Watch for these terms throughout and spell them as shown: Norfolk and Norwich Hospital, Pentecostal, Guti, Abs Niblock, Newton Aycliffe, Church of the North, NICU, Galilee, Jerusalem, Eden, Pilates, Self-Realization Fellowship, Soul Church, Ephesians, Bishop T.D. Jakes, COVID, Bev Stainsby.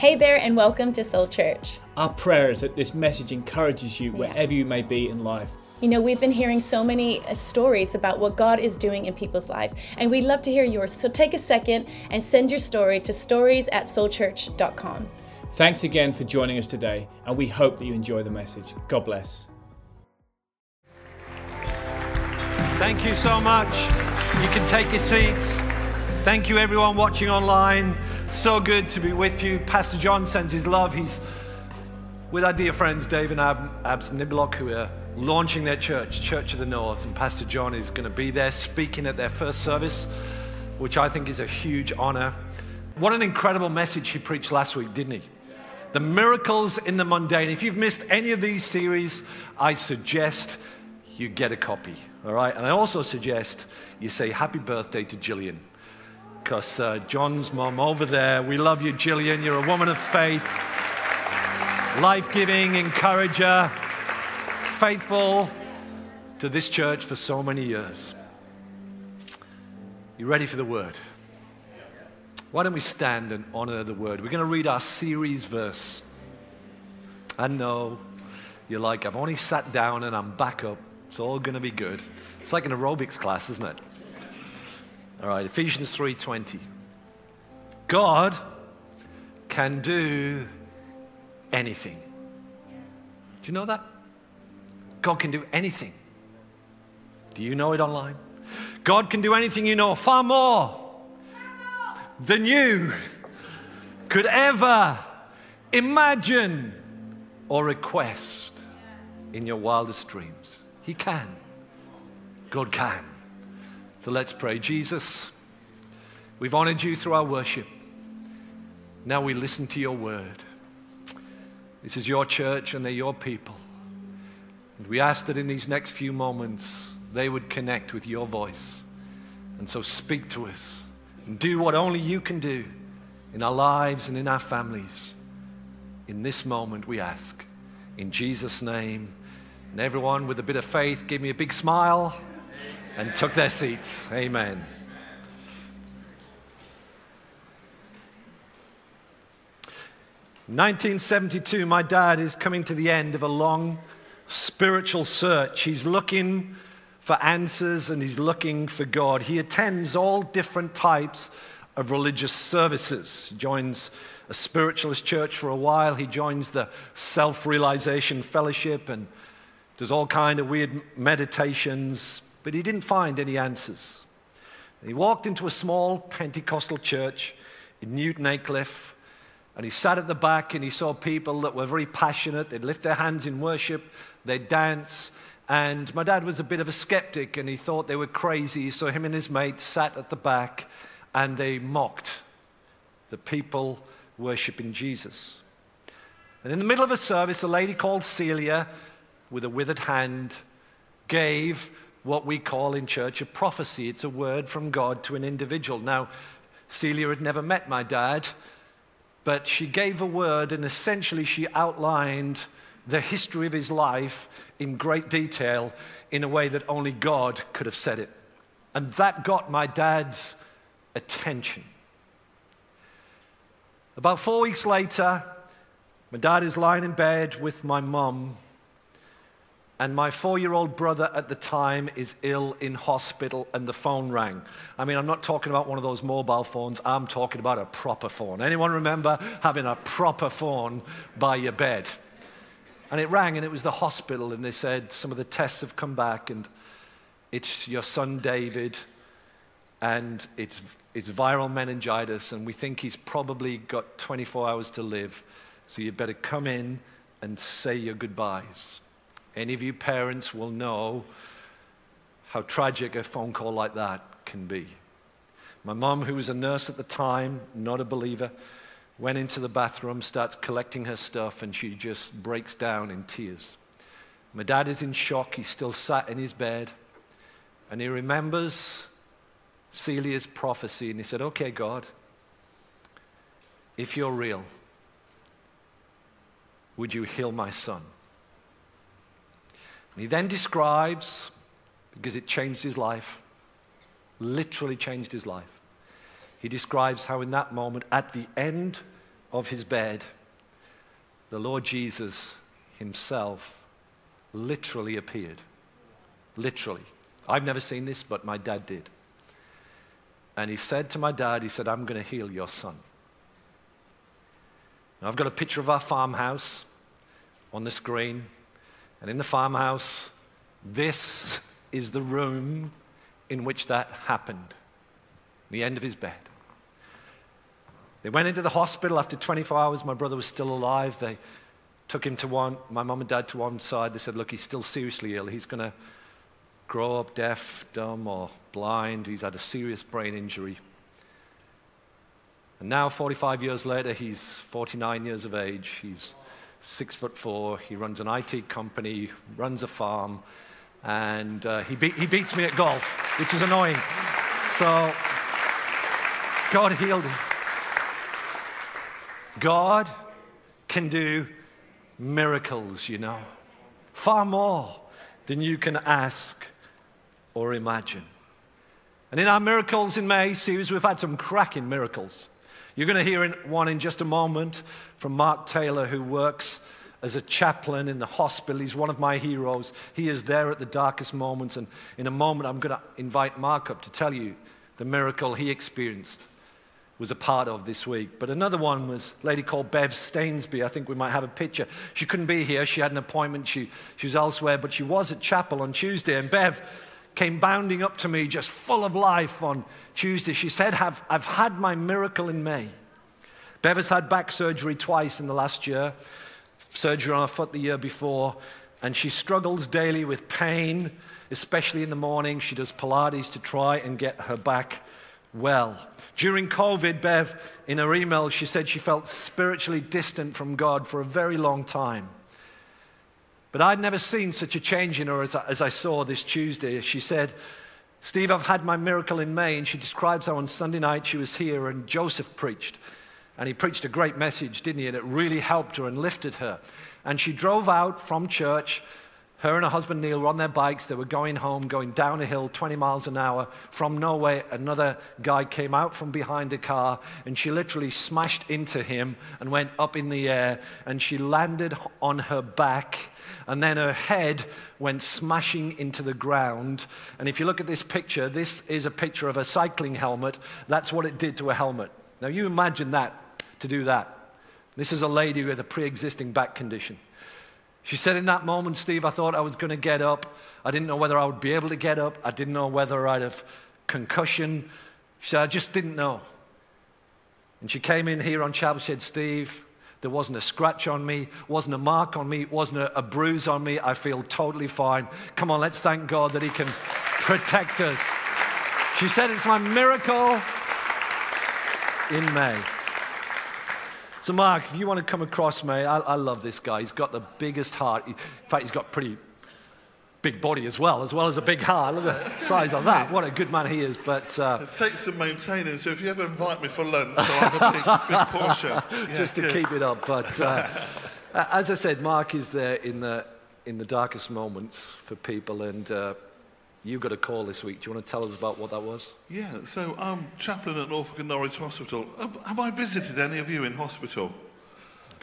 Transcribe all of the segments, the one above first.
Hey there, and welcome to Soul Church. Our prayer is that this message encourages you wherever you may be in life. You know, we've been hearing so many stories about what God is doing in people's lives, and we'd love to hear yours. So take a second and send your story to stories@soulchurch.com. Thanks again for joining us today, and we hope that you enjoy the message. God bless. Thank you so much. You can take your seats. Thank you, everyone watching online. So good to be with you. Pastor John sends his love. He's with our dear friends, Dave and Abs Niblock, who are launching their church, Church of the North. And Pastor John is going to be there speaking at their first service, which I think is a huge honor. What an incredible message he preached last week, didn't he? The miracles in the mundane. If you've missed any of these series, I suggest you get a copy, all right? And I also suggest you say happy birthday to Jillian, because John's mom over there, we love you, Jillian. You're a woman of faith, life-giving, encourager, faithful to this church for so many years. You ready for the word? Why don't we stand and honor the word? We're going to read our series verse. I know you're like, I've only sat down and I'm back up. It's all going to be good. It's like an aerobics class, isn't it? All right, Ephesians 3:20. God can do anything. Do you know that? God can do anything. Do you know it online? God can do anything, you know, far more than you could ever imagine or request in your wildest dreams. He can. God can. So let's pray. Jesus, we've honored you through our worship. Now we listen to your word. This is your church and they're your people. And we ask that in these next few moments, they would connect with your voice. And so speak to us and do what only you can do in our lives and in our families. In this moment, we ask. In Jesus' name. And everyone with a bit of faith, give me a big smile. And took their seats. Amen. In 1972, my dad is coming to the end of a long spiritual search. He's looking for answers and he's looking for God. He attends all different types of religious services. He joins a spiritualist church for a while. He joins the Self-Realization Fellowship and does all kind of weird meditations. But he didn't find any answers. He walked into a small Pentecostal church in Newton Aycliffe, and he sat at the back and he saw people that were very passionate. They'd lift their hands in worship, they'd dance, and my dad was a bit of a skeptic and he thought they were crazy, so him and his mate sat at the back and they mocked the people worshiping Jesus. And in the middle of a service, a lady called Celia, with a withered hand, gave what we call in church a prophecy. It's a word from God to an individual. Now, Celia had never met my dad, but she gave a word, and essentially she outlined the history of his life in great detail in a way that only God could have said it. And that got my dad's attention. About 4 weeks later, my dad is lying in bed with my mum, and my four-year-old brother at the time is ill in hospital, and the phone rang. I mean, I'm not talking about one of those mobile phones. I'm talking about a proper phone. Anyone remember having a proper phone by your bed? And it rang, and it was the hospital, and they said, some of the tests have come back, and it's your son David, and it's viral meningitis, and we think he's probably got 24 hours to live, so you better come in and say your goodbyes. Any of you parents will know how tragic a phone call like that can be. My mom, who was a nurse at the time, not a believer, went into the bathroom, starts collecting her stuff, and she just breaks down in tears. My dad is in shock. He's still sat in his bed, and he remembers Celia's prophecy, and he said, okay, God, if you're real, would you heal my son? He then describes, because it changed his life, literally changed his life. He describes how in that moment, at the end of his bed, the Lord Jesus himself literally appeared. Literally. I've never seen this, but my dad did. And he said to my dad, he said, "I'm going to heal your son." Now, I've got a picture of our farmhouse on the screen. And in the farmhouse, this is the room in which that happened. The end of his bed. They went into the hospital. After 24 hours, my brother was still alive. They took him to my mom and dad to one side. They said, "Look, he's still seriously ill. He's going to grow up deaf, dumb, or blind. He's had a serious brain injury." And now, 45 years later, he's 49 years of age. He's 6'4". He runs an IT company, runs a farm, and he beats me at golf, which is annoying. So God healed him. God can do miracles, you know, far more than you can ask or imagine. And in our Miracles in May series, we've had some cracking miracles. You're going to hear one in just a moment from Mark Taylor, who works as a chaplain in the hospital. He's one of my heroes. He is there at the darkest moments, and in a moment I'm going to invite Mark up to tell you the miracle he experienced, was a part of this week. But another one was a lady called Bev Stainsby. I think we might have a picture. She couldn't be here. She had an appointment. She was elsewhere, but she was at chapel on Tuesday, and Bev came bounding up to me just full of life on Tuesday. She said, I've had my miracle in May. Bev has had back surgery twice in the last year, surgery on her foot the year before, and she struggles daily with pain, especially in the morning. She does Pilates to try and get her back well. During COVID, Bev, in her email, she said she felt spiritually distant from God for a very long time. But I'd never seen such a change in her as I saw this Tuesday. She said, "Steve, I've had my miracle in May." And she describes how on Sunday night she was here and Joseph preached. And he preached a great message, didn't he? And it really helped her and lifted her. And she drove out from church. Her and her husband, Neil, were on their bikes. They were going home, going down a hill, 20 miles an hour. From nowhere, another guy came out from behind a car, and she literally smashed into him and went up in the air, and she landed on her back, and then her head went smashing into the ground. And if you look at this picture, this is a picture of a cycling helmet. That's what it did to a helmet. Now, you imagine that, to do that. This is a lady with a pre-existing back condition. She said, "In that moment, Steve, I thought I was going to get up. I didn't know whether I would be able to get up. I didn't know whether I'd have concussion." She said, "I just didn't know." And she came in here on chapel, she said, "Steve, there wasn't a scratch on me, wasn't a mark on me, wasn't a bruise on me. I feel totally fine." Come on, let's thank God that he can protect us. She said, "It's my miracle in May." So Mark, if you want to come across, mate, I love this guy. He's got the biggest heart. In fact, he's got a pretty big body as well as a big heart. Look at the size of that. What a good man he is. But it takes some maintaining, so if you ever invite me for lunch, I'll have a big portion. Yeah, just to keep it up. But as I said, Mark is there in the darkest moments for people, and you got a call this week. Do you want to tell us about what that was? Yeah, so I'm chaplain at Norfolk and Norwich Hospital. Have I visited any of you in hospital?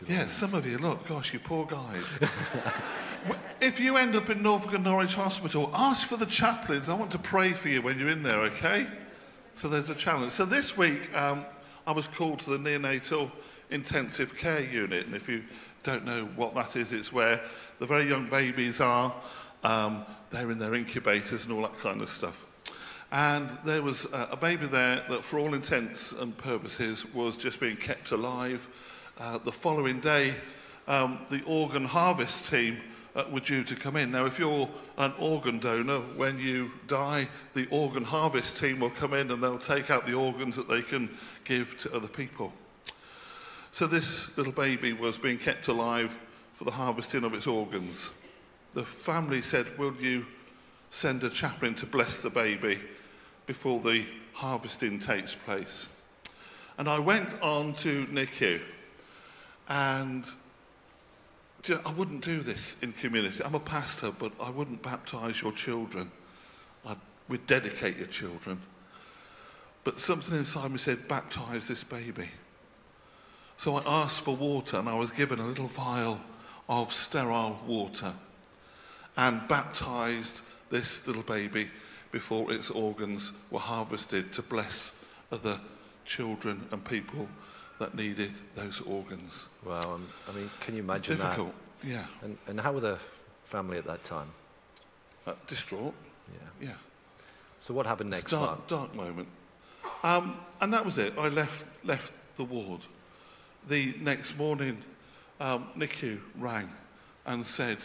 Yeah, some of you. Look, gosh, you poor guys. If you end up in Norfolk and Norwich Hospital, ask for the chaplains. I want to pray for you when you're in there, okay? So there's a challenge. So this week, I was called to the neonatal intensive care unit. And if you don't know what that is, it's where the very young babies are. They're in their incubators and all that kind of stuff. And there was a baby there that, for all intents and purposes, was just being kept alive. The following day, the organ harvest team were due to come in. Now, if you're an organ donor, when you die, the organ harvest team will come in and they'll take out the organs that they can give to other people. So this little baby was being kept alive for the harvesting of its organs. The family said, "Will you send a chaplain to bless the baby before the harvesting takes place?" And I went on to NICU, and I wouldn't do this in community. I'm a pastor, but I wouldn't baptise your children. We'd dedicate your children. But something inside me said, "Baptise this baby." So I asked for water, and I was given a little vial of sterile water and baptized this little baby before its organs were harvested to bless other children and people that needed those organs. Wow, I mean, can you imagine that? It's difficult, yeah. And how were the family at that time? Distraught. Yeah. So what happened next? Dark moment. And that was it. I left the ward. The next morning, NICU rang and said,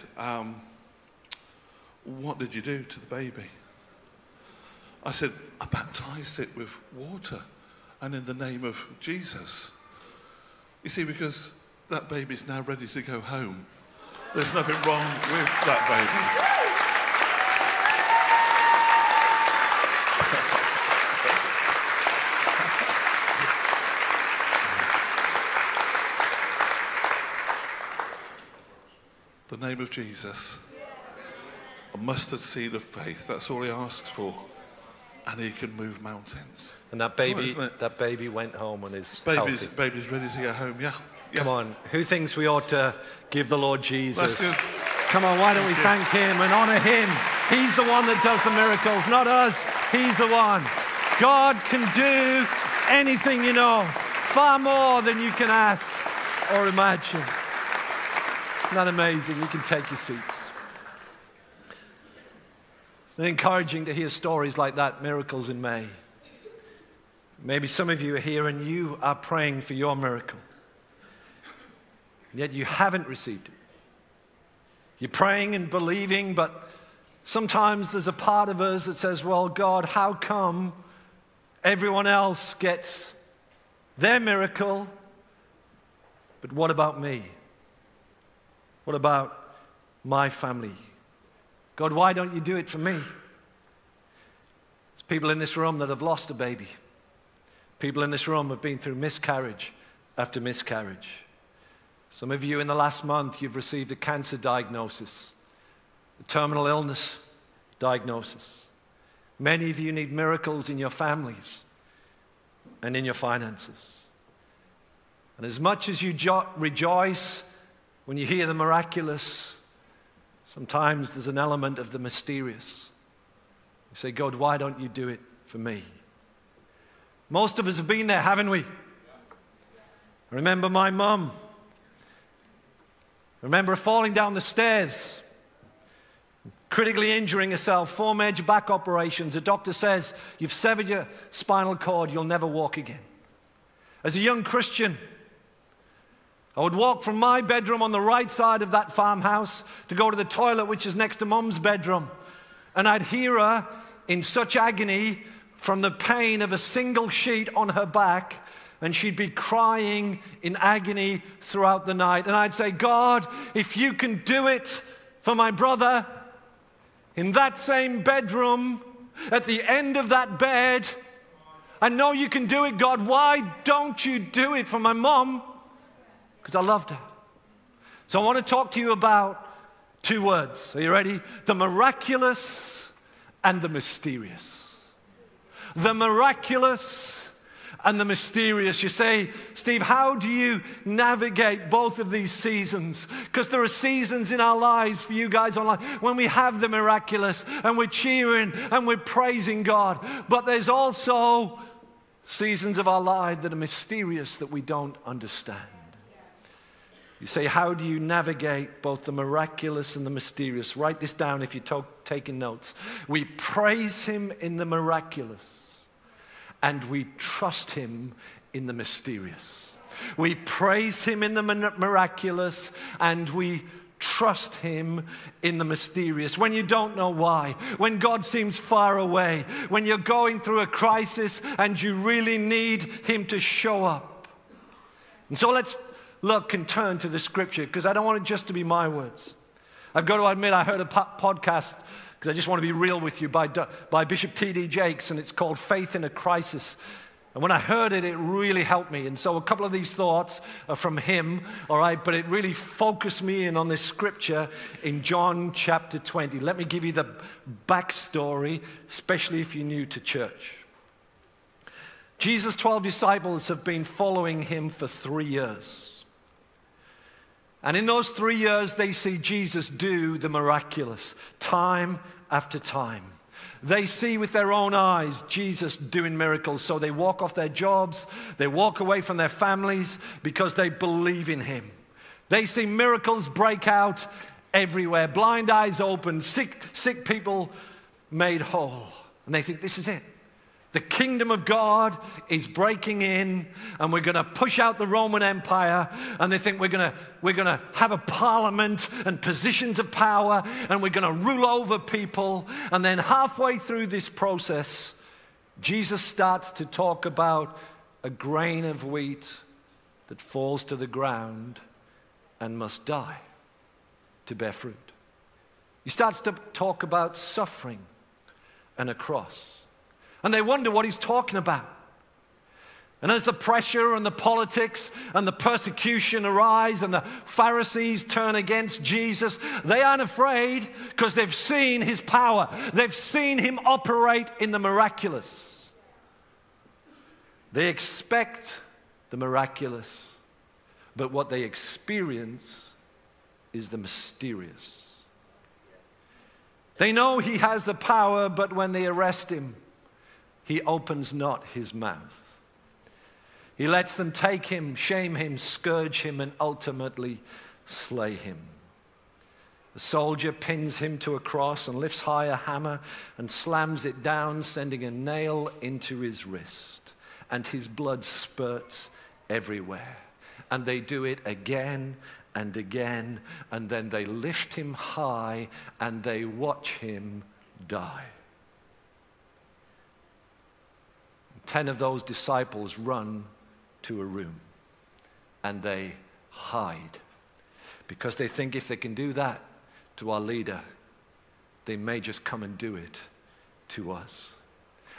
what did you do to the baby? I said, I baptized it with water and in the name of Jesus. You see, because that baby's now ready to go home. There's nothing wrong with that baby. The name of Jesus, a mustard seed of faith. That's all he asked for, and he can move mountains. And that baby went home and is healthy. Baby's ready to go home. Yeah. Come on, who thinks we ought to give the Lord Jesus? Come on, why don't we thank him and honor him? He's the one that does the miracles, not us. He's the one. God can do anything, you know, far more than you can ask or imagine. Isn't that amazing? You can take your seats. It's encouraging to hear stories like that, miracles in May. Maybe some of you are here and you are praying for your miracle, yet you haven't received it. You're praying and believing, but sometimes there's a part of us that says, well, God, how come everyone else gets their miracle, but what about me? What about my family? God, why don't you do it for me? There's people in this room that have lost a baby. People in this room have been through miscarriage after miscarriage. Some of you in the last month, you've received a cancer diagnosis, a terminal illness diagnosis. Many of you need miracles in your families and in your finances. And as much as you rejoice when you hear the miraculous, sometimes there's an element of the mysterious. You say, God, why don't you do it for me? Most of us have been there, haven't we? Yeah. I remember my mum. I remember her falling down the stairs, critically injuring herself, 4 major back operations. A doctor says, you've severed your spinal cord, you'll never walk again. As a young Christian, I would walk from my bedroom on the right side of that farmhouse to go to the toilet, which is next to Mum's bedroom. And I'd hear her in such agony from the pain of a single sheet on her back, and she'd be crying in agony throughout the night. And I'd say, God, if you can do it for my brother in that same bedroom, at the end of that bed, I know you can do it, God. Why don't you do it for my mom? Because I loved her. So I want to talk to you about 2 words. Are you ready? The miraculous and the mysterious. The miraculous and the mysterious. You say, Steve, how do you navigate both of these seasons? Because there are seasons in our lives, for you guys online, when we have the miraculous and we're cheering and we're praising God. But there's also seasons of our life that are mysterious, that we don't understand. You say, how do you navigate both the miraculous and the mysterious? Write this down if you're taking notes. We praise him in the miraculous, and we trust him in the mysterious. We praise him in the miraculous, and we trust him in the mysterious. When you don't know why, when God seems far away, when you're going through a crisis and you really need him to show up. And so let's look and turn to the scripture, because I don't want it just to be my words. I've got to admit, I heard a podcast, because I just want to be real with you, by Bishop T.D. Jakes, and it's called Faith in a Crisis. And when I heard it, it really helped me. And so a couple of these thoughts are from him, all right, but it really focused me in on this scripture in John chapter 20. Let me give you the backstory, especially if you're new to church. Jesus' 12 disciples have been following him for 3 years. And in those 3 years, they see Jesus do the miraculous time after time. They see with their own eyes Jesus doing miracles. So they walk off their jobs, they walk away from their families because they believe in him. They see miracles break out everywhere, blind eyes open, sick people made whole. And they think, this is it. The kingdom of God is breaking in, and we're going to push out the Roman Empire, and they think we're going to have a parliament and positions of power, and we're going to rule over people. And then halfway through this process, Jesus starts to talk about a grain of wheat that falls to the ground and must die to bear fruit. He starts to talk about suffering and a cross. And they wonder what he's talking about. And as the pressure and the politics and the persecution arise and the Pharisees turn against Jesus, they aren't afraid because they've seen his power. They've seen him operate in the miraculous. They expect the miraculous, but what they experience is the mysterious. They know he has the power, but when they arrest him, he opens not his mouth. He lets them take him, shame him, scourge him, and ultimately slay him. The soldier pins him to a cross and lifts high a hammer and slams it down, sending a nail into his wrist. And his blood spurts everywhere. And they do it again and again. And then they lift him high and they watch him die. 10 of those disciples run to a room and they hide because they think if they can do that to our leader, they may just come and do it to us.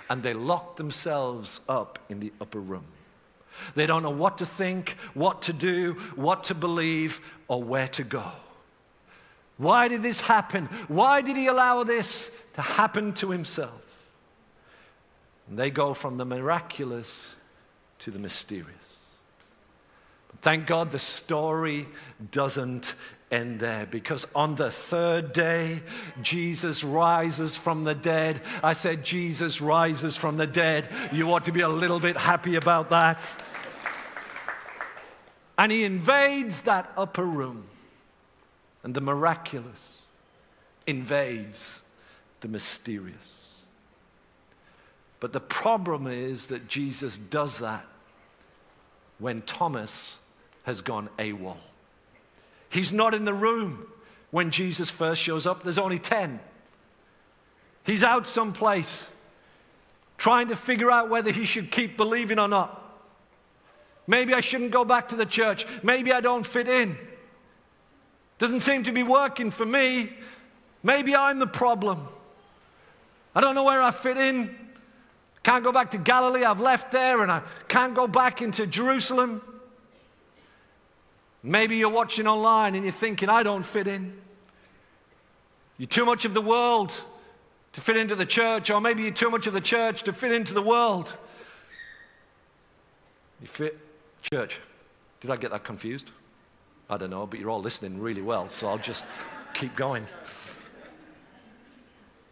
And they lock themselves up in the upper room. They don't know what to think, what to do, what to believe, or where to go. Why did this happen? Why did he allow this to happen to himself? And they go from the miraculous to the mysterious. But thank God the story doesn't end there, because on the third day, Jesus rises from the dead. I said, Jesus rises from the dead. You ought to be a little bit happy about that. And he invades that upper room, and the miraculous invades the mysterious. But the problem is that Jesus does that when Thomas has gone AWOL. He's not in the room when Jesus first shows up. There's only 10. He's out someplace trying to figure out whether he should keep believing or not. Maybe I shouldn't go back to the church. Maybe I don't fit in. Doesn't seem to be working for me. Maybe I'm the problem. I don't know where I fit in. Can't go back to Galilee, I've left there, and I can't go back into Jerusalem. Maybe you're watching online and you're thinking, I don't fit in. You're too much of the world to fit into the church, or maybe you're too much of the church to fit into the world. You fit church. Did I get that confused? I don't know, but you're all listening really well, so I'll just keep going.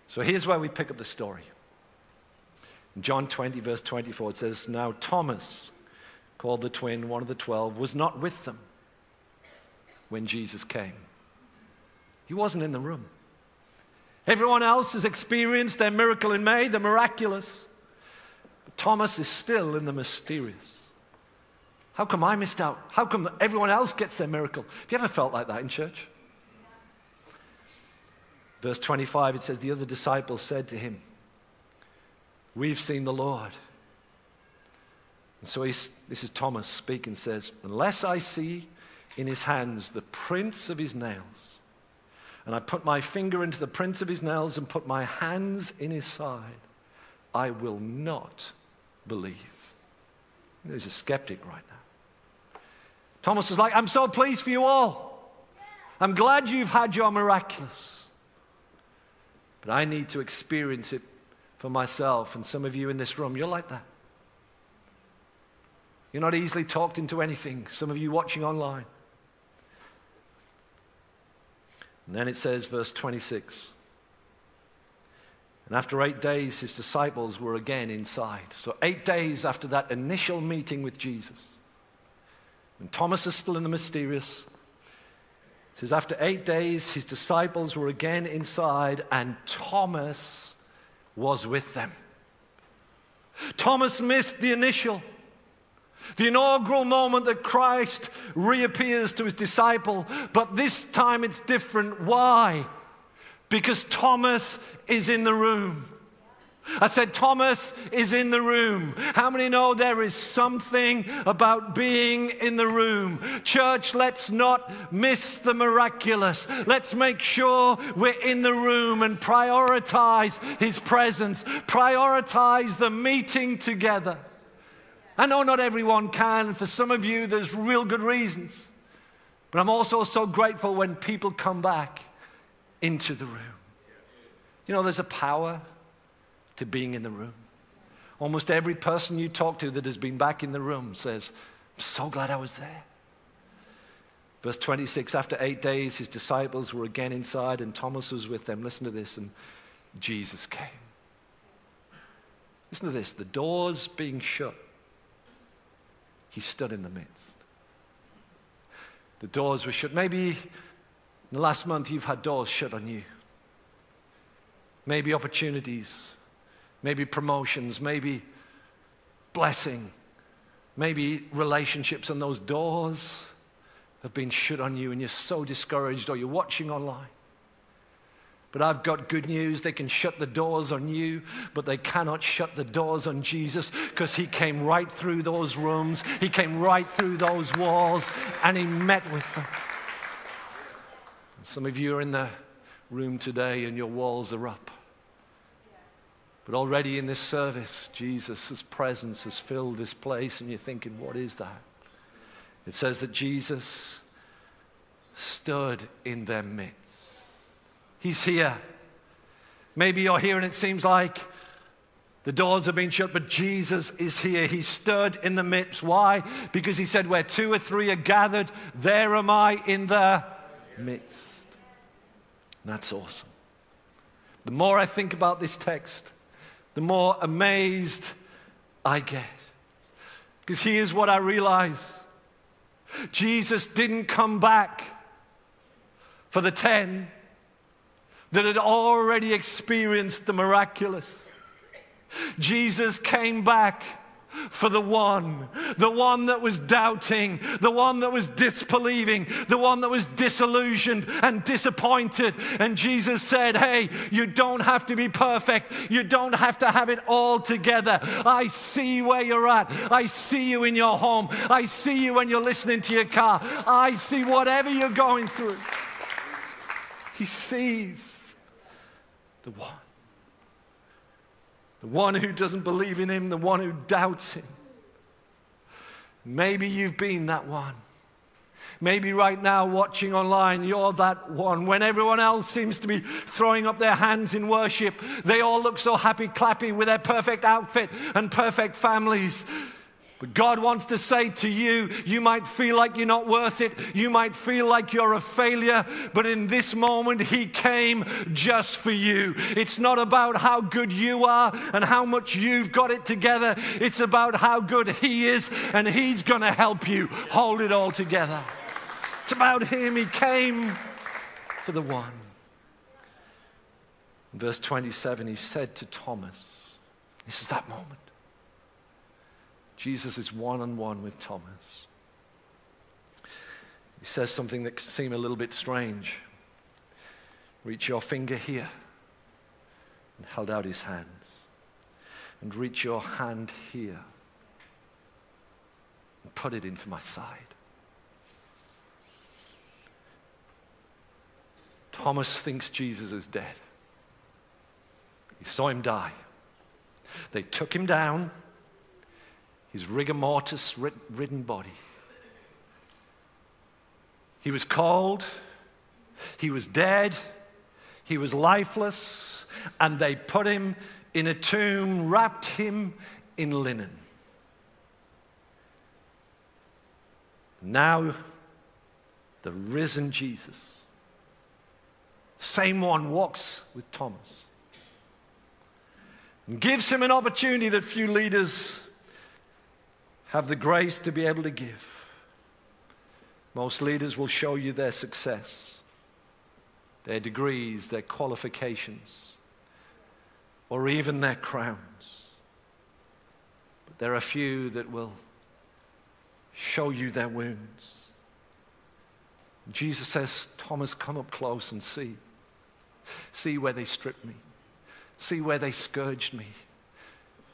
So here's where we pick up the story. John 20, verse 24, it says, Now Thomas, called the twin, one of the 12, was not with them when Jesus came. He wasn't in the room. Everyone else has experienced their miracle and made the miraculous. But Thomas is still in the mysterious. How come I missed out? How come everyone else gets their miracle? Have you ever felt like that in church? Verse 25, it says, The other disciples said to him, We've seen the Lord. And so this is Thomas speaking, says, Unless I see in his hands the prints of his nails, and I put my finger into the prints of his nails and put my hands in his side, I will not believe. He's a skeptic right now. Thomas is like, I'm so pleased for you all. I'm glad you've had your miraculous. But I need to experience it for myself, and some of you in this room, you're like that. You're not easily talked into anything, some of you watching online. And then it says, verse 26, and after 8 days, his disciples were again inside. So 8 days after that initial meeting with Jesus, when Thomas is still in the mysterious, it says, after 8 days, his disciples were again inside, and Thomas was with them. Thomas missed the inaugural moment that Christ reappears to his disciple, but this time it's different. Why? Because Thomas is in the room. I said, Thomas is in the room. How many know there is something about being in the room? Church, let's not miss the miraculous. Let's make sure we're in the room and prioritize his presence. Prioritize the meeting together. I know not everyone can. For some of you, there's real good reasons. But I'm also so grateful when people come back into the room. You know, there's a power to being in the room. Almost every person you talk to that has been back in the room says, I'm so glad I was there. Verse 26, after 8 days, his disciples were again inside and Thomas was with them. Listen to this, and Jesus came. Listen to this, the doors being shut, he stood in the midst. The doors were shut. Maybe in the last month you've had doors shut on you. Maybe opportunities, maybe promotions, maybe blessing, maybe relationships, and those doors have been shut on you and you're so discouraged, or you're watching online. But I've got good news. They can shut the doors on you, but they cannot shut the doors on Jesus, because he came right through those rooms. He came right through those walls and he met with them. And some of you are in the room today and your walls are up. But already in this service, Jesus' presence has filled this place, and you're thinking, what is that? It says that Jesus stood in their midst. He's here. Maybe you're here and it seems like the doors have been shut, but Jesus is here. He stood in the midst. Why? Because he said, where two or three are gathered, there am I in the midst. And that's awesome. The more I think about this text, the more amazed I get. Because here's what I realize. Jesus didn't come back for the 10 that had already experienced the miraculous. Jesus came back for the one that was doubting, the one that was disbelieving, the one that was disillusioned and disappointed. And Jesus said, hey, you don't have to be perfect. You don't have to have it all together. I see where you're at. I see you in your home. I see you when you're listening to your car. I see whatever you're going through. He sees the one. The one who doesn't believe in him, the one who doubts him. Maybe you've been that one. Maybe right now watching online, you're that one. When everyone else seems to be throwing up their hands in worship, they all look so happy, clappy with their perfect outfit and perfect families. But God wants to say to you, you might feel like you're not worth it. You might feel like you're a failure. But in this moment, he came just for you. It's not about how good you are and how much you've got it together. It's about how good he is, and he's going to help you hold it all together. It's about him. He came for the one. In verse 27, he said to Thomas, this is that moment. Jesus is one-on-one with Thomas. He says something that can seem a little bit strange. Reach your finger here, and held out his hands. And reach your hand here, and put it into my side. Thomas thinks Jesus is dead. He saw him die. They took him down. His rigor mortis ridden body. He was cold, he was dead, he was lifeless, and they put him in a tomb, wrapped him in linen. Now, the risen Jesus, same one, walks with Thomas and gives him an opportunity that few leaders have the grace to be able to give. Most leaders will show you their success, their degrees, their qualifications, or even their crowns. But there are few that will show you their wounds. Jesus says, Thomas, come up close and see. See where they stripped me. See where they scourged me.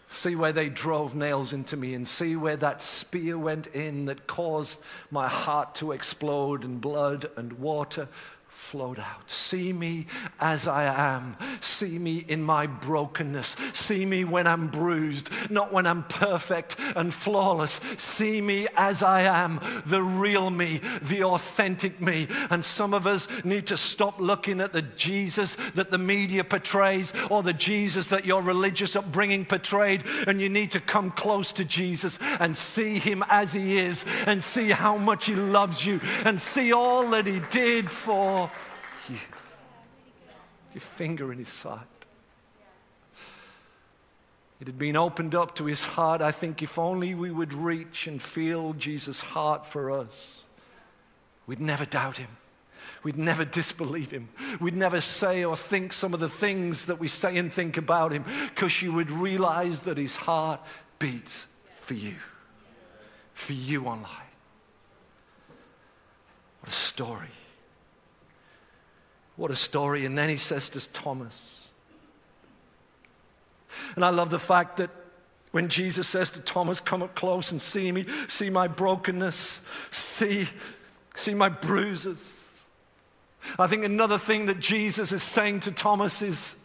See where they drove nails into me, and see where that spear went in that caused my heart to explode and blood and water flowed out. See me as I am. See me in my brokenness. See me when I'm bruised, not when I'm perfect and flawless. See me as I am, the real me, the authentic me. And some of us need to stop looking at the Jesus that the media portrays or the Jesus that your religious upbringing portrayed, and you need to come close to Jesus and see him as he is, and see how much he loves you, and see all that he did for you. Your finger in his side. It had been opened up to his heart. I think if only we would reach and feel Jesus' heart for us, we'd never doubt him. We'd never disbelieve him. We'd never say or think some of the things that we say and think about him, because you would realize that his heart beats for you online. What a story. What a story. And then he says to Thomas, and I love the fact that when Jesus says to Thomas, come up close and see me, see my brokenness, see my bruises. I think another thing that Jesus is saying to Thomas is,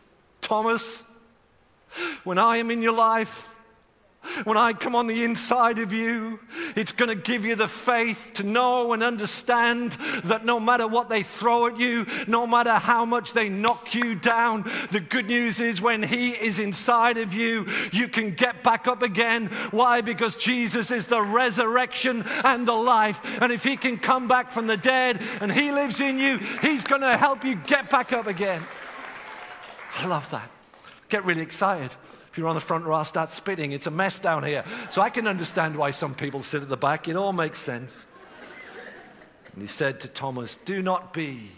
Thomas, when I am in your life, when I come on the inside of you, it's going to give you the faith to know and understand that no matter what they throw at you, no matter how much they knock you down, the good news is when he is inside of you, you can get back up again. Why? Because Jesus is the resurrection and the life. And if he can come back from the dead and he lives in you, he's going to help you get back up again. I love that. Get really excited. If you're on the front row, I'll start spitting. It's a mess down here. So I can understand why some people sit at the back. It all makes sense. And he said to Thomas, do not be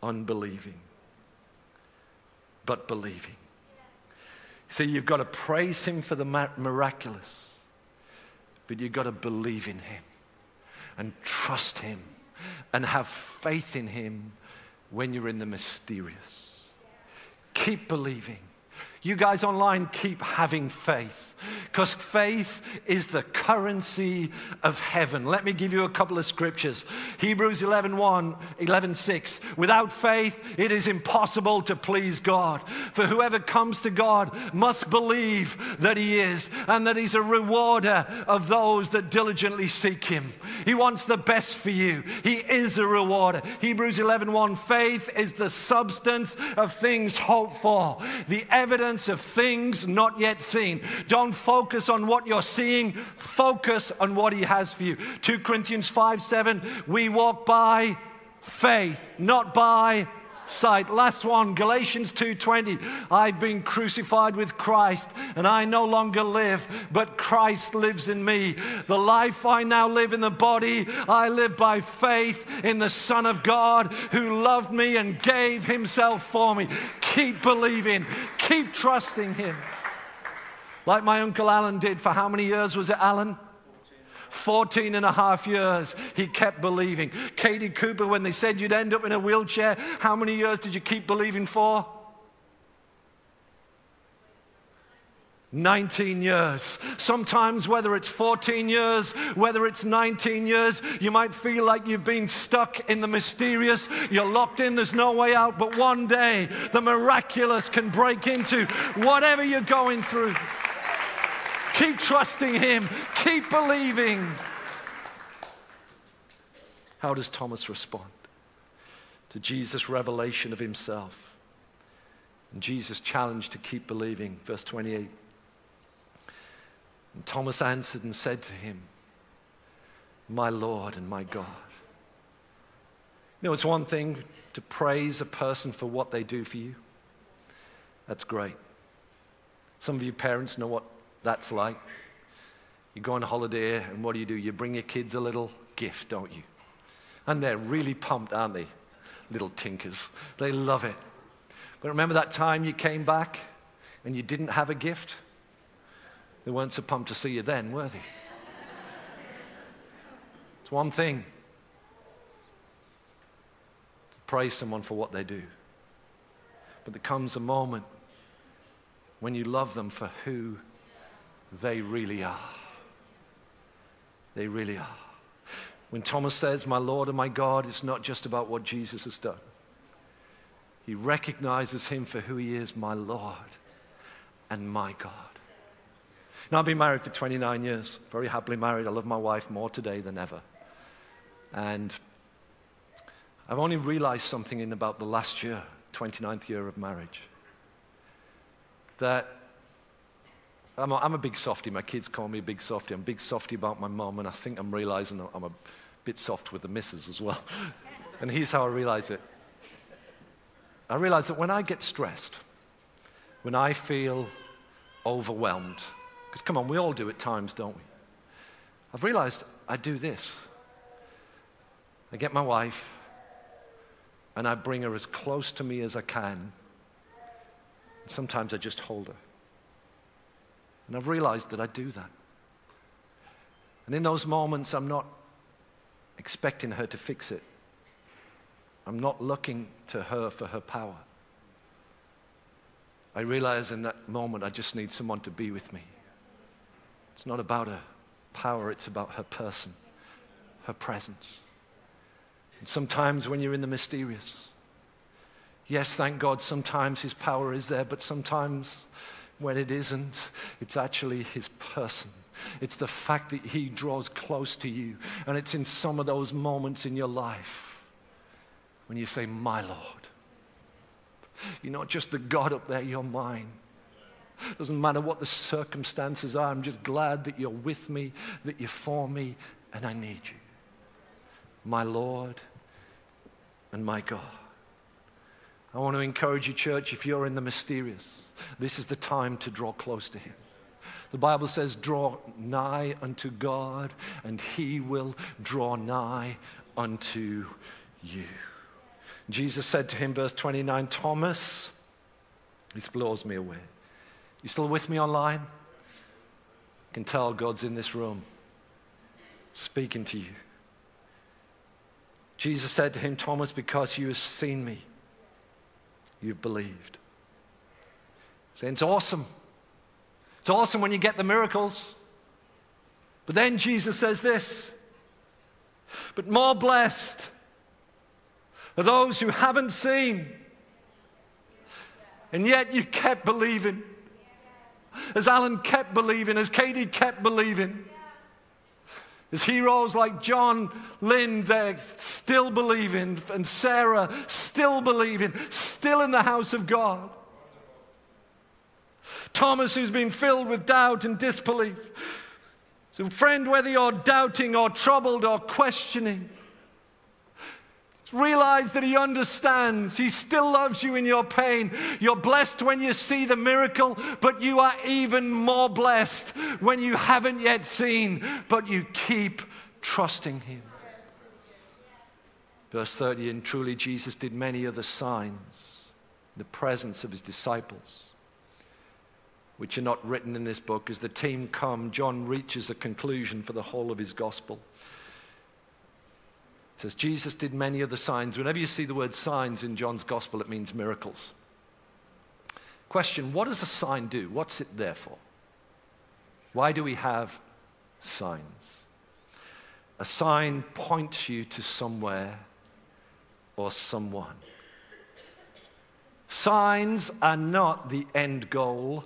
unbelieving, but believing. See, you've got to praise him for the miraculous, but you've got to believe in him and trust him and have faith in him when you're in the mysterious. Keep believing. You guys online, keep having faith, because faith is the currency of heaven. Let me give you a couple of scriptures. Hebrews 11:6. Without faith, it is impossible to please God. For whoever comes to God must believe that he is, and that he's a rewarder of those that diligently seek him. He wants the best for you. He is a rewarder. Hebrews 11:1. Faith is the substance of things hoped for, the evidence of things not yet seen. Don't focus on what you're seeing. Focus on what he has for you. 2 Corinthians 5:7, we walk by faith, not by sight. Last one, Galatians 2:20, I've been crucified with Christ, and I no longer live, but Christ lives in me. The life I now live in the body, I live by faith in the Son of God, who loved me and gave himself for me. Keep believing, keep trusting him. Like my Uncle Alan did. For how many years was it, Alan? 14 and a half years. He kept believing. Katie Cooper, when they said you'd end up in a wheelchair, how many years did you keep believing for? 19 years. Sometimes, whether it's 14 years, whether it's 19 years, you might feel like you've been stuck in the mysterious. You're locked in, there's no way out. But one day, the miraculous can break into whatever you're going through. Keep trusting him. Keep believing. How does Thomas respond to Jesus' revelation of himself? And Jesus' challenge to keep believing. Verse 28. And Thomas answered and said to him, my Lord and my God. You know, it's one thing to praise a person for what they do for you. That's great. Some of you parents know what that's like. You go on holiday and what do? You bring your kids a little gift, don't you? And they're really pumped, aren't they? Little tinkers. They love it. But remember that time you came back and you didn't have a gift? They weren't so pumped to see you then, were they? It's one thing to praise someone for what they do. But there comes a moment when you love them for who they really are. They really are. When Thomas says, my Lord and my God, it's not just about what Jesus has done. He recognizes him for who he is, my Lord and my God. Now, I've been married for 29 years, very happily married. I love my wife more today than ever. And I've only realized something in about the last year, 29th year of marriage, that I'm a big softy. My kids call me a big softy. I'm a big softy about my mom, and I think I'm realizing I'm a bit soft with the missus as well. And here's how I realize it. I realize that when I get stressed, when I feel overwhelmed, because come on, we all do at times, don't we? I've realized I do this. I get my wife, and I bring her as close to me as I can. Sometimes I just hold her. And I've realized that I do that. And in those moments, I'm not expecting her to fix it. I'm not looking to her for her power. I realize in that moment, I just need someone to be with me. It's not about her power, it's about her person, her presence. And sometimes when you're in the mysterious, yes, thank God, sometimes his power is there, but sometimes when it isn't, it's actually his person. It's the fact that he draws close to you. And it's in some of those moments in your life when you say, my Lord. You're not just the God up there, you're mine. Doesn't matter what the circumstances are, I'm just glad that you're with me, that you're for me, and I need you. My Lord and my God. I want to encourage you, church, if you're in the mysterious, this is the time to draw close to him. The Bible says, draw nigh unto God, and he will draw nigh unto you. Jesus said to him, verse 29, Thomas, this blows me away. You still with me online? I can tell God's in this room, speaking to you. Jesus said to him, Thomas, because you have seen me, you've believed. Saying it's awesome. It's awesome when you get the miracles. But then Jesus says this, but more blessed are those who haven't seen, and yet you kept believing. As Alan kept believing, as Katie kept believing, as heroes like John, Lynn, they're still believing, and Sarah still believing, still in the house of God. Thomas, who's been filled with doubt and disbelief. So friend, whether you're doubting or troubled or questioning, realize that he understands. He still loves you in your pain. You're blessed when you see the miracle, but you are even more blessed when you haven't yet seen, but you keep trusting him. Verse 30, and truly Jesus did many other signs in the presence of his disciples, which are not written in this book. As the team come, John reaches a conclusion for the whole of his gospel. It says, Jesus did many other signs. Whenever you see the word signs in John's gospel, it means miracles. Question, what does a sign do? What's it there for? Why do we have signs? A sign points you to somewhere or someone. Signs are not the end goal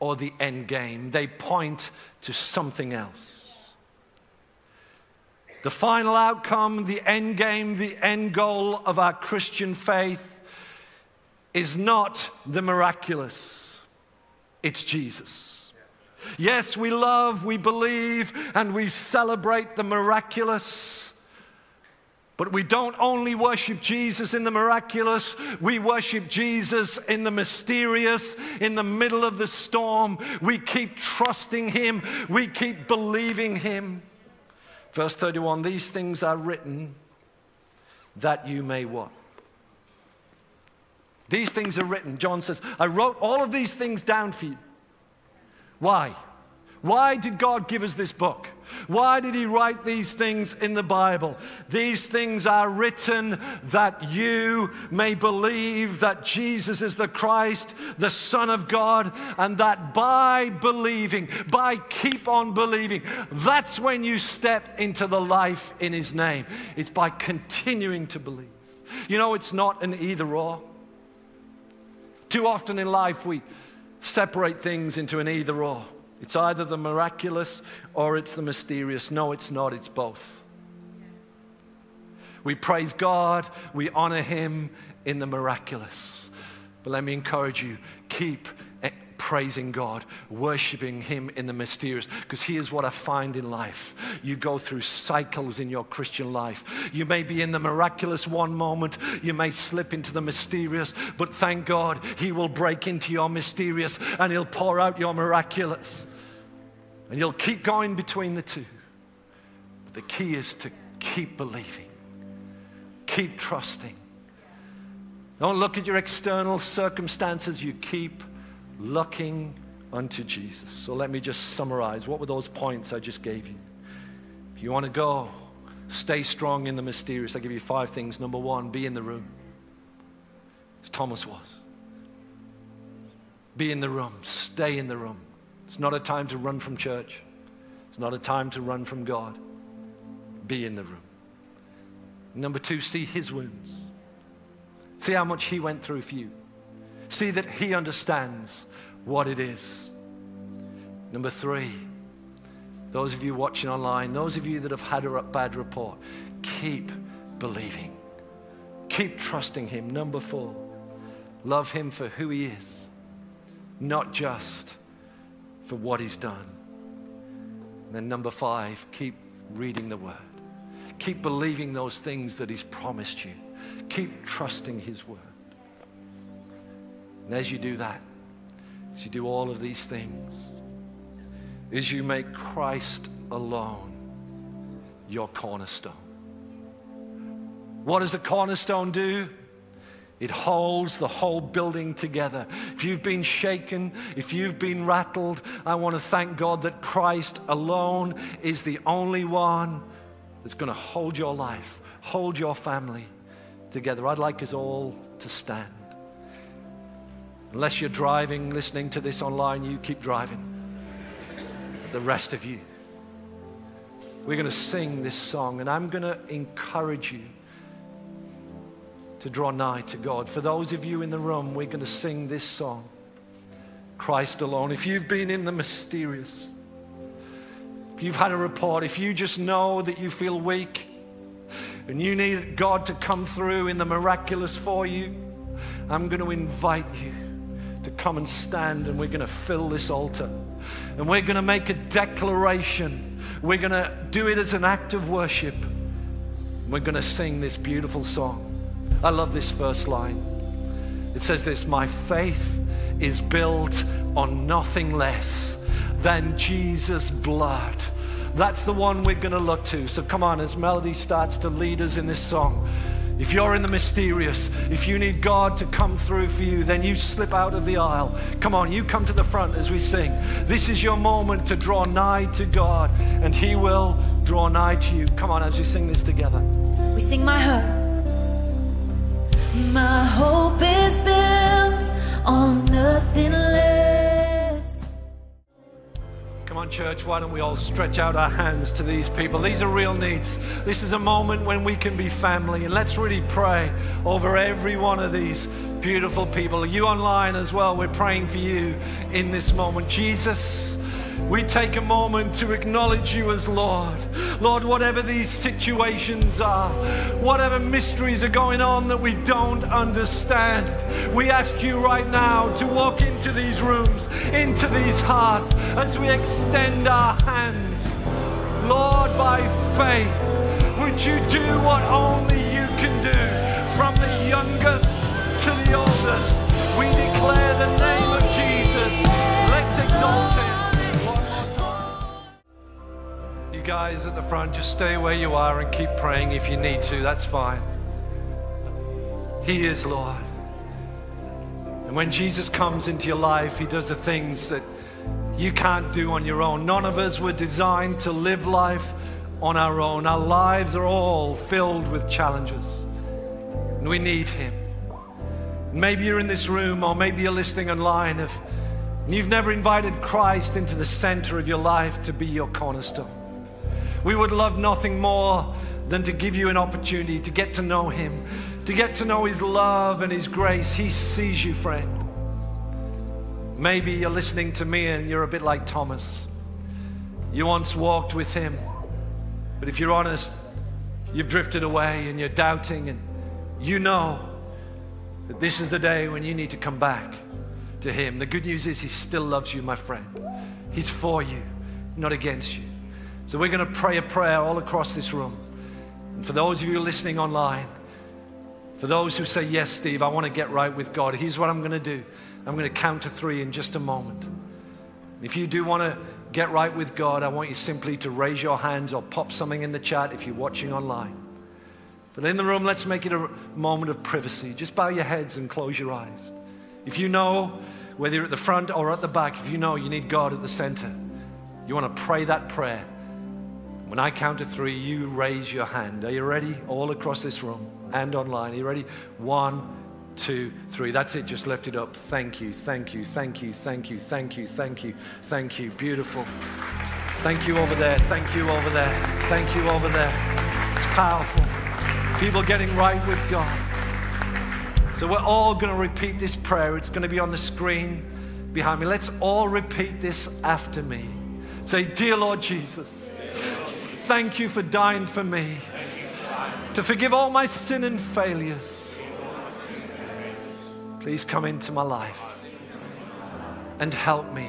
or the end game. They point to something else. The final outcome, the end game, the end goal of our Christian faith is not the miraculous. It's Jesus. Yes, we love, we believe, and we celebrate the miraculous. But we don't only worship Jesus in the miraculous, we worship Jesus in the mysterious, in the middle of the storm. We keep trusting Him, we keep believing Him. Verse 31, these things are written that you may what? These things are written. John says, I wrote all of these things down for you. Why? Why did God give us this book? Why did He write these things in the Bible? These things are written that you may believe that Jesus is the Christ, the Son of God, and that by believing, by keep on believing, that's when you step into the life in His name. It's by continuing to believe. You know, it's not an either-or. Too often in life we separate things into an either-or. It's either the miraculous or it's the mysterious. No, it's not. It's both. We praise God. We honor Him in the miraculous. But let me encourage you, keep praising God, worshiping Him in the mysterious. Because here's what I find in life. You go through cycles in your Christian life. You may be in the miraculous one moment. You may slip into the mysterious. But thank God, He will break into your mysterious and He'll pour out your miraculous. And you'll keep going between the two. But the key is to keep believing. Keep trusting. Don't look at your external circumstances. You keep looking unto Jesus. So let me just summarize. What were those points I just gave you? If you want to go, stay strong in the mysterious. I give you 5 things. Number 1, be in the room, as Thomas was. Be in the room. Stay in the room. It's not a time to run from church. It's not a time to run from God. Be in the room. Number 2, see His wounds. See how much He went through for you. See that He understands what it is. Number 3, those of you watching online, those of you that have had a bad report, keep believing. Keep trusting Him. Number 4, love Him for who He is, not just for what He's done. And then number 5, keep reading the Word. Keep believing those things that He's promised you. Keep trusting His Word. And as you do that, as you do all of these things, as you make Christ alone your cornerstone. What does a cornerstone do? It holds the whole building together. If you've been shaken, if you've been rattled, I want to thank God that Christ alone is the only one that's going to hold your life, hold your family together. I'd like us all to stand. Unless you're driving, listening to this online, you keep driving. The rest of you. We're going to sing this song, and I'm going to encourage you to draw nigh to God. For those of you in the room, we're going to sing this song, Christ Alone. If you've been in the mysterious, if you've had a report, if you just know that you feel weak and you need God to come through in the miraculous for you, I'm going to invite you to come and stand, and we're going to fill this altar, and we're going to make a declaration. We're going to do it as an act of worship. We're going to sing this beautiful song. I love this first line. It says this: my faith is built on nothing less than Jesus' blood. That's the one we're going to look to. So come on, as Melody starts to lead us in this song. If you're in the mysterious, if you need God to come through for you, then you slip out of the aisle. Come on, you come to the front as we sing. This is your moment to draw nigh to God, and He will draw nigh to you. Come on, as we sing this together. We sing my hope. My hope is built on nothing less. Come on, church, why don't we all stretch out our hands to these people? These are real needs. This is a moment when we can be family, and let's really pray over every one of these beautiful people. You online as well, we're praying for you in this moment. Jesus, we take a moment to acknowledge you as Lord. Lord, whatever these situations are, whatever mysteries are going on that we don't understand, we ask you right now to walk into these rooms, into these hearts, as we extend our hands. Lord, by faith, would you do what only you can do? From the youngest to the oldest, we declare the name of Jesus. Let's exalt him one more time. You guys at the front, just stay where you are and keep praying if you need to. That's fine. He is Lord. And when Jesus comes into your life, he does the things that you can't do on your own. None of us were designed to live life on our own. Our lives are all filled with challenges, and we need him. Maybe you're in this room, or maybe you're listening online, and you've never invited Christ into the center of your life to be your cornerstone. We would love nothing more than to give you an opportunity to get to know him, to get to know his love and his grace. He sees you, friend. Maybe you're listening to me and you're a bit like Thomas. You once walked with him, but if you're honest, you've drifted away and you're doubting, and you know that this is the day when you need to come back to him. The good news is he still loves you, my friend. He's for you, not against you. So we're going to pray a prayer all across this room. And for those of you listening online, for those who say, yes, Steve, I want to get right with God, here's what I'm going to do. I'm going to count to 3 in just a moment. If you do want to get right with God, I want you simply to raise your hands or pop something in the chat if you're watching online. But in the room, let's make it a moment of privacy. Just bow your heads and close your eyes. If you know, whether you're at the front or at the back, if you know you need God at the center, you want to pray that prayer. When I count to 3, you raise your hand. Are you ready? All across this room and online. Are you ready? 1, 2, 3. That's it. Just lift it up. Thank you. Thank you. Thank you. Thank you. Thank you. Thank you. Thank you. Beautiful. Thank you over there. Thank you over there. Thank you over there. It's powerful. People getting right with God. So we're all going to repeat this prayer. It's going to be on the screen behind me. Let's all repeat this after me. Say, dear Lord Jesus, thank you for dying for me, to forgive all my sin and failures. Please come into my life and help me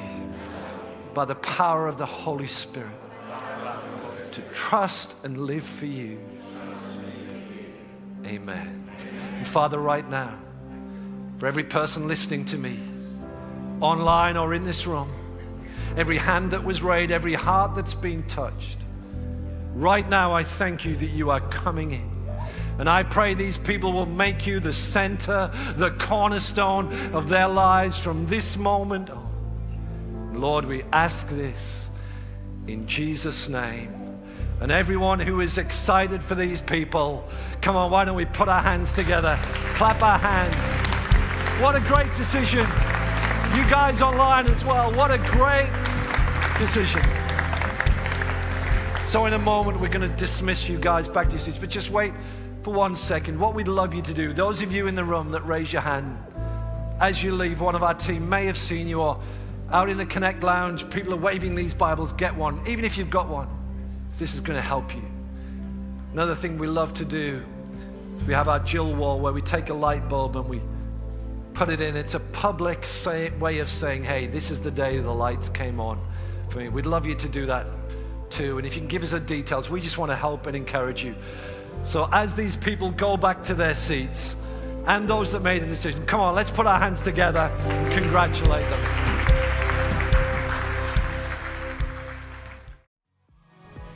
by the power of the Holy Spirit to trust and live for you. Amen. And Father, right now, for every person listening to me, online or in this room, every hand that was raised, every heart that's been touched, right now I thank you that you are coming in. And I pray these people will make you the center, the cornerstone of their lives from this moment on. Lord, we ask this in Jesus' name. And everyone who is excited for these people, come on, why don't we put our hands together, clap our hands. What a great decision. You guys online as well, what a great decision. So in a moment, we're going to dismiss you guys back to your seats, but just wait for 1 second. What we'd love you to do, those of you in the room that raise your hand, as you leave, one of our team may have seen you, or out in the Connect Lounge, people are waving these Bibles, get one, even if you've got one. This is going to help you. Another thing we love to do is we have our Jill wall where we take a light bulb and we put it in. It's a public way of saying, hey, this is the day the lights came on for me. We'd love you to do that too. And if you can give us the details, we just want to help and encourage you. So as these people go back to their seats, and those that made the decision, come on, let's put our hands together and congratulate them.